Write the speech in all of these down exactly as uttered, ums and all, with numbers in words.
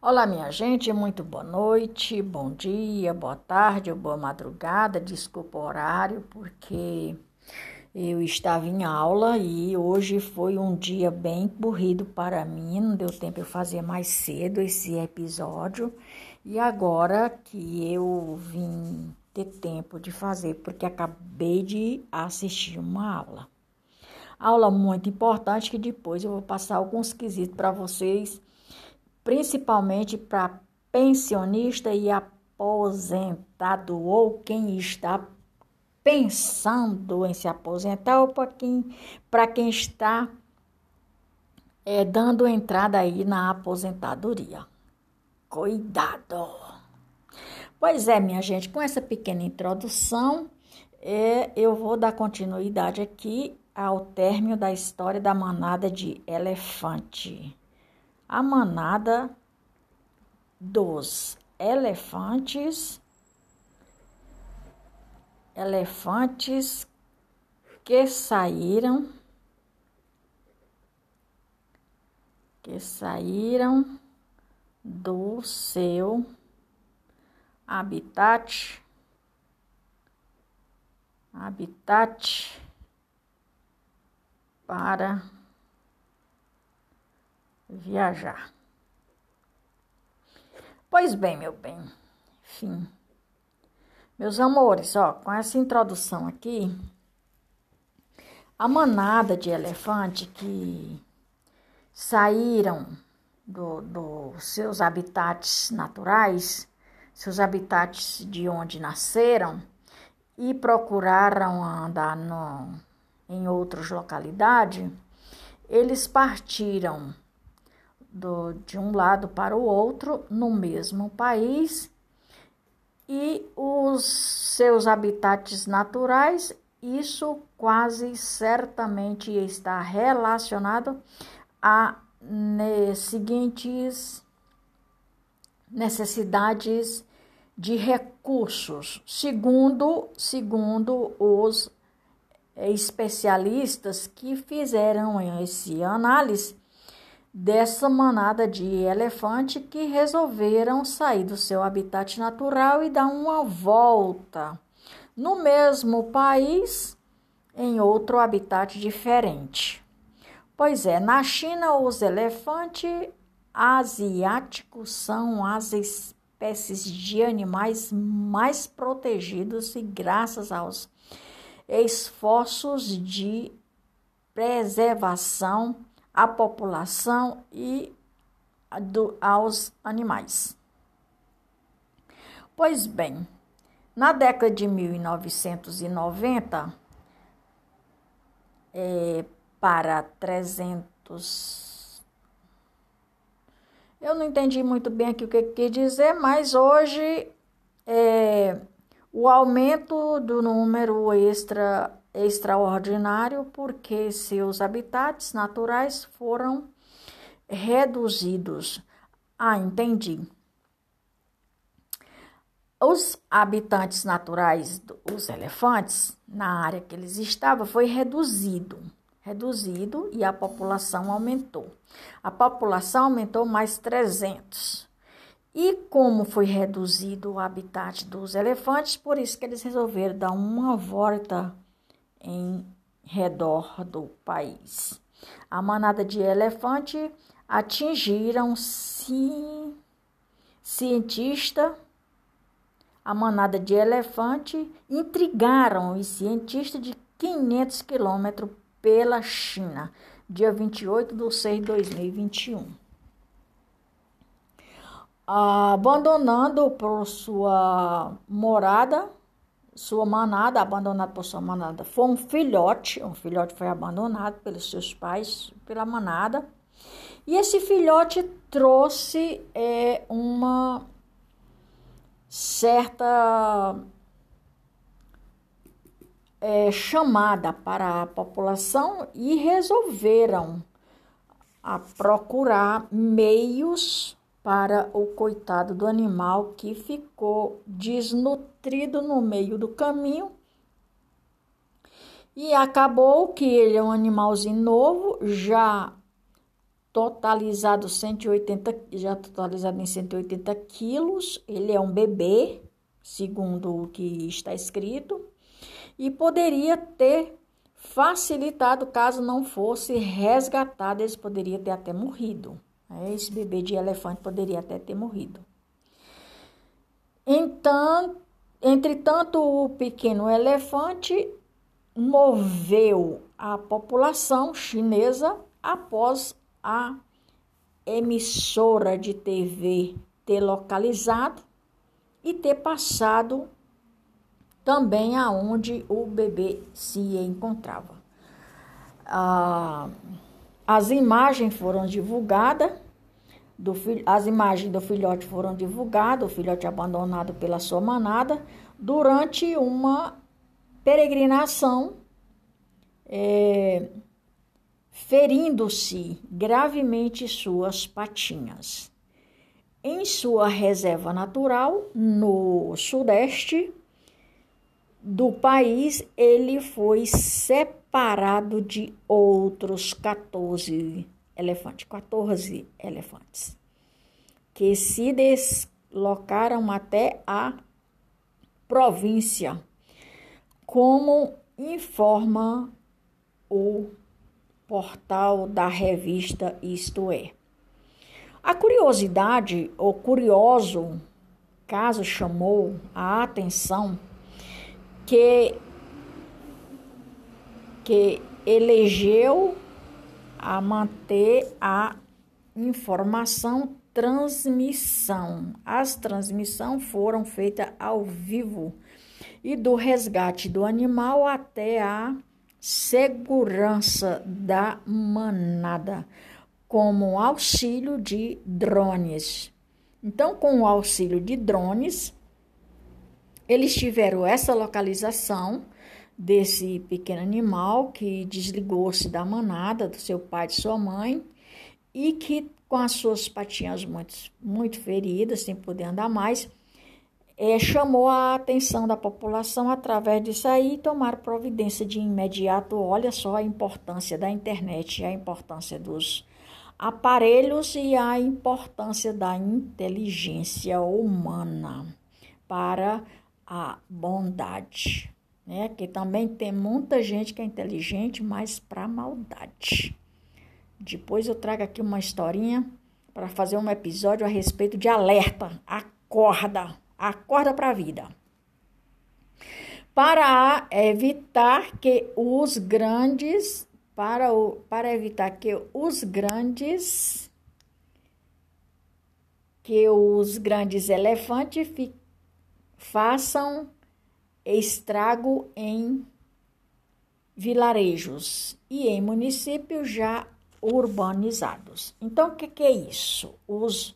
Olá, minha gente, muito boa noite, bom dia, boa tarde ou boa madrugada, desculpa o horário, porque eu estava em aula e hoje foi um dia bem corrido para mim, não deu tempo eu fazer mais cedo esse episódio, e agora que eu vim ter tempo de fazer, porque acabei de assistir uma aula. Aula muito importante, que depois eu vou passar alguns quesitos para vocês, principalmente para pensionista e aposentado, ou quem está pensando em se aposentar, ou para quem, para quem está é, dando entrada aí na aposentadoria. Cuidado! Pois é, minha gente, com essa pequena introdução, é, eu vou dar continuidade aqui ao término da história da manada de elefante. A manada dos elefantes, elefantes que saíram, que saíram do seu habitat, habitat para viajar. Pois bem, meu bem, enfim, meus amores, ó, com essa introdução aqui, a manada de elefante que saíram dos do seus habitats naturais, seus habitats de onde nasceram e procuraram andar no, em outras localidades, eles partiram Do, de um lado para o outro, no mesmo país, e os seus habitats naturais, isso quase certamente está relacionado a ne, seguintes necessidades de recursos, segundo, segundo os especialistas que fizeram esse análise dessa manada de elefante que resolveram sair do seu habitat natural e dar uma volta no mesmo país, em outro habitat diferente. Pois é, na China, os elefantes asiáticos são as espécies de animais mais protegidos e graças aos esforços de preservação à população e do, aos animais. Pois bem, na década de mil novecentos e noventa, é, para trezentos... Eu não entendi muito bem aqui o que quer dizer, mas hoje é, o aumento do número extra... extraordinário, porque seus habitats naturais foram reduzidos. Ah, entendi. Os habitantes naturais, os elefantes, na área que eles estavam, foi reduzido. Reduzido e a população aumentou. A população aumentou mais trezentos. E como foi reduzido o habitat dos elefantes, por isso que eles resolveram dar uma volta em redor do país. A manada de elefante atingiram ci... cientista. A manada de elefante intrigaram os cientistas de quinhentos quilômetros pela China, dia vinte e oito de seis de dois mil e vinte e um. Abandonando por sua morada, Sua manada, abandonada por sua manada, foi um filhote, um filhote foi abandonado pelos seus pais, pela manada, e esse filhote trouxe é, uma certa é, chamada para a população e resolveram a procurar meios para o coitado do animal que ficou desnutrido no meio do caminho. E acabou que ele é um animalzinho novo, já totalizado cento e oitenta, já totalizado em cento e oitenta quilos, ele é um bebê, segundo o que está escrito, e poderia ter facilitado, caso não fosse resgatado, eles poderiam ter até morrido. Esse bebê de elefante poderia até ter morrido. Então, entretanto, o pequeno elefante moveu a população chinesa após a emissora de T V ter localizado e ter passado também aonde o bebê se encontrava. Ah, as imagens foram divulgadas, do filho, as imagens do filhote foram divulgadas, o filhote abandonado pela sua manada, durante uma peregrinação, é, ferindo-se gravemente suas patinhas. Em sua reserva natural, no sudeste do país, ele foi separado de outros quatorze elefantes, quatorze elefantes, que se deslocaram até a província, como informa o portal da revista Isto É. A curiosidade, o curioso caso chamou a atenção que, que elegeu a manter a informação transmissão. As transmissões foram feitas ao vivo e do resgate do animal até a segurança da manada, como auxílio de drones. Então, com o auxílio de drones, eles tiveram essa localização desse pequeno animal que desligou-se da manada, do seu pai e de sua mãe, e que com as suas patinhas muito, muito feridas, sem poder andar mais, é, chamou a atenção da população através disso aí e tomaram providência de imediato. Olha só a importância da internet, a importância dos aparelhos e a importância da inteligência humana para a bondade, né? Que também tem muita gente que é inteligente, mas para maldade. Depois eu trago aqui uma historinha para fazer um episódio a respeito de alerta. Acorda, acorda para a vida. Para evitar que os grandes, para, o, para evitar que os grandes, que os grandes elefantes fi, façam estrago em vilarejos e em municípios já urbanizados. Então, o que, que é isso? Os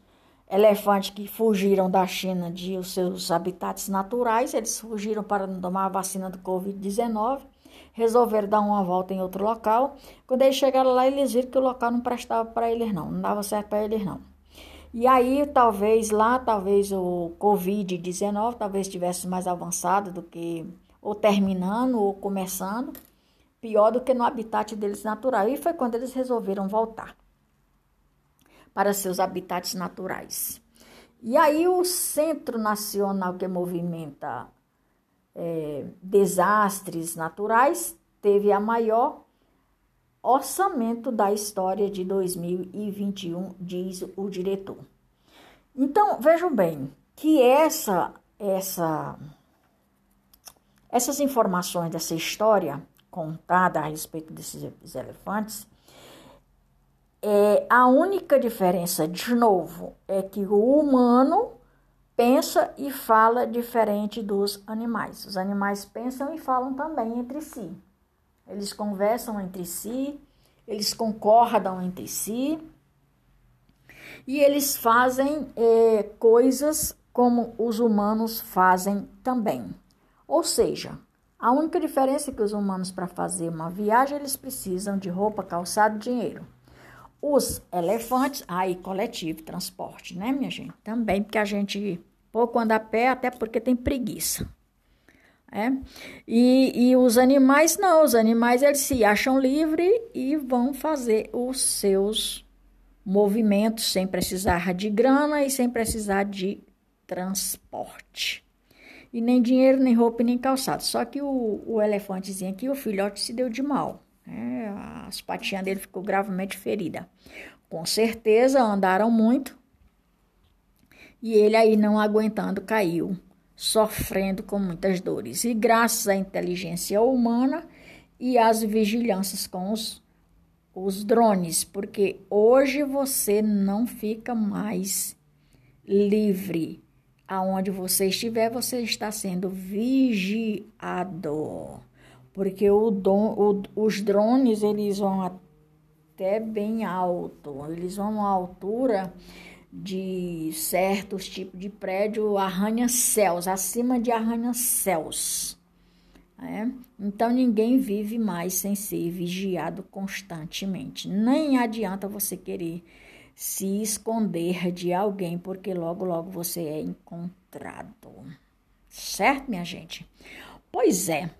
elefantes que fugiram da China de os seus habitats naturais, eles fugiram para não tomar a vacina do covid dezenove, resolveram dar uma volta em outro local. Quando eles chegaram lá, eles viram que o local não prestava para eles não, não dava certo para eles não. E aí, talvez lá, talvez o covid dezenove, talvez tivesse mais avançado do que... ou terminando, ou começando, pior do que no habitat deles natural. E foi quando eles resolveram voltar para seus habitats naturais. E aí o Centro Nacional que movimenta é, desastres naturais teve a maior orçamento da história de dois mil e vinte e um, diz o diretor. Então, vejam bem, que essa... essa Essas informações dessa história contada a respeito desses elefantes, é, a única diferença, de novo, é que o humano pensa e fala diferente dos animais. Os animais pensam e falam também entre si. Eles conversam entre si, eles concordam entre si e eles fazem é, coisas como os humanos fazem também. Ou seja, a única diferença é que os humanos, para fazer uma viagem, eles precisam de roupa, calçado, dinheiro. Os elefantes, aí coletivo, transporte, né, minha gente? Também, porque a gente pouco anda a pé, até porque tem preguiça. É? E, e os animais não, os animais eles se acham livres e vão fazer os seus movimentos sem precisar de grana e sem precisar de transporte. E nem dinheiro, nem roupa, nem calçado. Só que o, o elefantezinho aqui, o filhote, se deu de mal. Né? As patinhas dele ficou gravemente ferida. Com certeza andaram muito. E ele aí não aguentando caiu, sofrendo com muitas dores. E graças à inteligência humana e às vigilâncias com os, os drones. Porque hoje você não fica mais livre. Aonde você estiver, você está sendo vigiado, porque o don, o, os drones, eles vão até bem alto, eles vão à altura de certos tipos de prédio, arranha-céus, acima de arranha-céus, né? Então, ninguém vive mais sem ser vigiado constantemente, nem adianta você querer se esconder de alguém, porque logo, logo você é encontrado. Certo, minha gente? Pois é.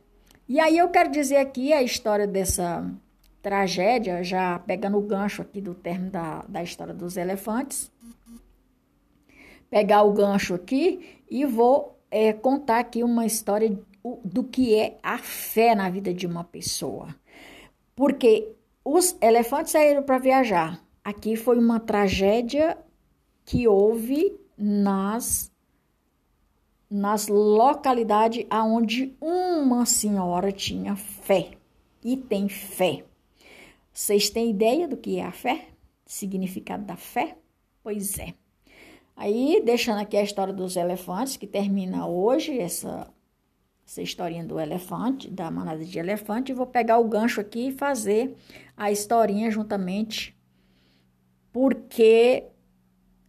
E aí eu quero dizer aqui a história dessa tragédia, já pegando o gancho aqui do termo da, da história dos elefantes. Pegar o gancho aqui e vou é, contar aqui uma história do que é a fé na vida de uma pessoa. Porque os elefantes saíram para viajar. Aqui foi uma tragédia que houve nas, nas localidades onde uma senhora tinha fé e tem fé. Vocês têm ideia do que é a fé? Significado da fé? Pois é. Aí, deixando aqui a história dos elefantes, que termina hoje essa, essa historinha do elefante, da manada de elefante, vou pegar o gancho aqui e fazer a historinha juntamente, porque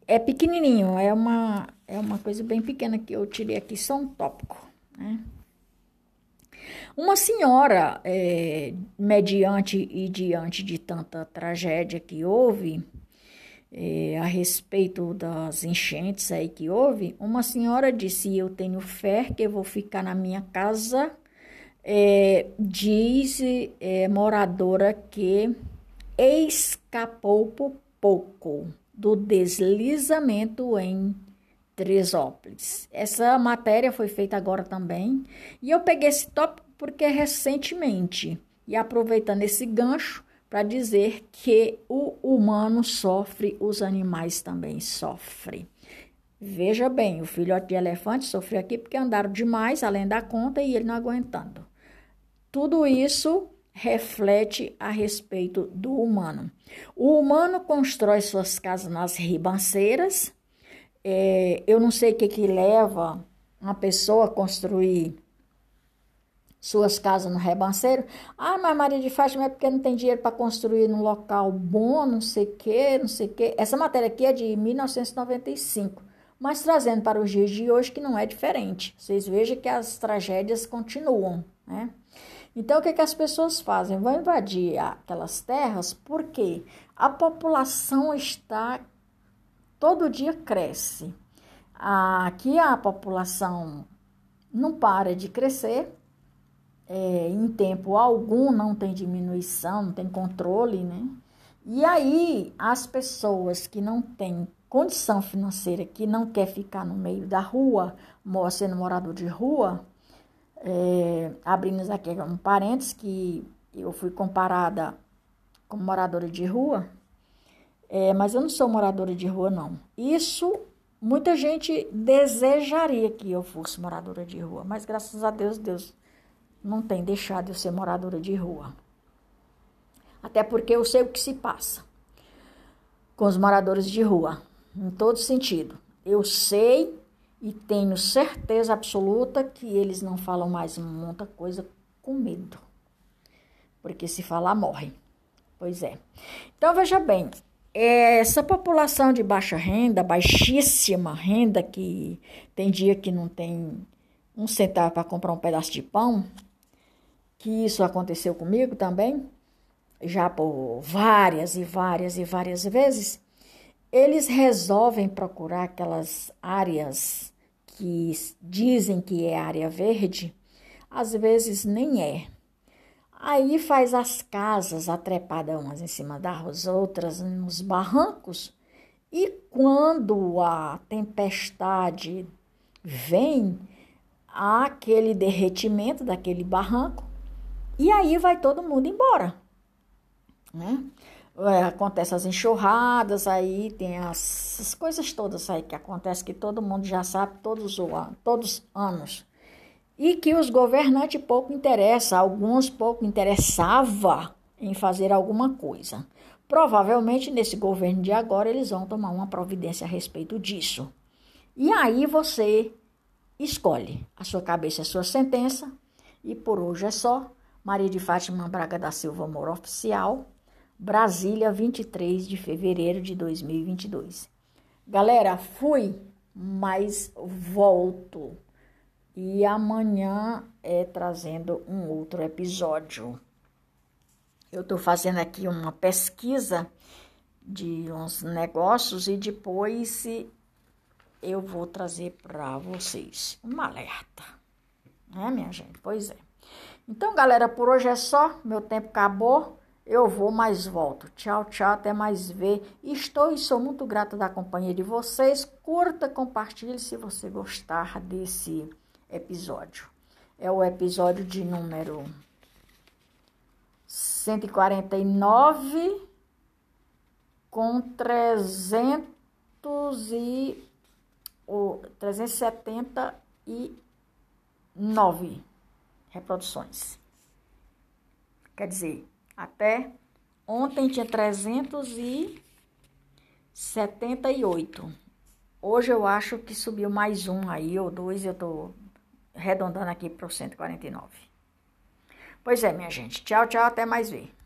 é pequenininho, é uma, é uma coisa bem pequena que eu tirei aqui, só um tópico, né? Uma senhora, é, mediante e diante de tanta tragédia que houve, é, a respeito das enchentes aí que houve, uma senhora disse, eu tenho fé que eu vou ficar na minha casa, é, diz é, moradora que escapou por pouco do deslizamento em Trisópolis. Essa matéria foi feita agora também, e eu peguei esse tópico porque recentemente, e aproveitando esse gancho para dizer que o humano sofre, os animais também sofrem. Veja bem, o filhote de elefante sofreu aqui porque andaram demais, além da conta, e ele não aguentando. Tudo isso reflete a respeito do humano. O humano constrói suas casas nas ribanceiras. É, eu não sei o que, que leva uma pessoa a construir suas casas no ribanceiro. Ah, mas Maria de Fátima é porque não tem dinheiro para construir num local bom, não sei o que, não sei o que. Essa matéria aqui é de mil novecentos e noventa e cinco, mas trazendo para os dias de hoje que não é diferente. Vocês vejam que as tragédias continuam, né? Então, o que, que as pessoas fazem? Vão invadir aquelas terras porque a população está, todo dia cresce. Aqui a população não para de crescer, é, em tempo algum, não tem diminuição, não tem controle, né? E aí, as pessoas que não têm condição financeira, que não quer ficar no meio da rua, sendo morador de rua... É, abrindo aqui um parênteses, que eu fui comparada como moradora de rua, é, mas eu não sou moradora de rua, não. Isso, muita gente desejaria que eu fosse moradora de rua, mas graças a Deus, Deus não tem deixado eu ser moradora de rua. Até porque eu sei o que se passa com os moradores de rua, em todo sentido. Eu sei... E tenho certeza absoluta que eles não falam mais muita coisa com medo. Porque se falar, morrem. Pois é. Então, veja bem. Essa população de baixa renda, baixíssima renda, que tem dia que não tem um centavo para comprar um pedaço de pão, que isso aconteceu comigo também, já por várias e várias e várias vezes, eles resolvem procurar aquelas áreas que dizem que é área verde, às vezes nem é. Aí faz as casas atrepadas umas em cima das outras, nos barrancos. E quando a tempestade vem, há aquele derretimento daquele barranco e aí vai todo mundo embora, né? É, acontece as enxurradas, aí tem as, as coisas todas aí que acontece, que todo mundo já sabe todos os todos anos. E que os governantes pouco interessam, alguns pouco interessavam em fazer alguma coisa. Provavelmente, nesse governo de agora, eles vão tomar uma providência a respeito disso. E aí você escolhe. A sua cabeça é sua sentença. E por hoje é só. Maria de Fátima Braga da Silva Moura Oficial, Brasília, vinte e três de fevereiro de dois mil e vinte e dois. Galera, fui, mas volto. E amanhã é trazendo um outro episódio. Eu estou fazendo aqui uma pesquisa de uns negócios e depois eu vou trazer para vocês um alerta. Né, minha gente? Pois é. Então, galera, por hoje é só. Meu tempo acabou. Eu vou, mas volto. Tchau, tchau. Até mais ver. Estou e sou muito grata da companhia de vocês. Curta, compartilhe se você gostar desse episódio. É o episódio de número cento e quarenta e nove com trezentos e setenta e nove reproduções. Quer dizer, até ontem tinha trezentos e setenta e oito. Hoje eu acho que subiu mais um aí, ou dois, eu tô arredondando aqui para o cento e quarenta e nove. Pois é, minha gente. Tchau, tchau. Até mais ver.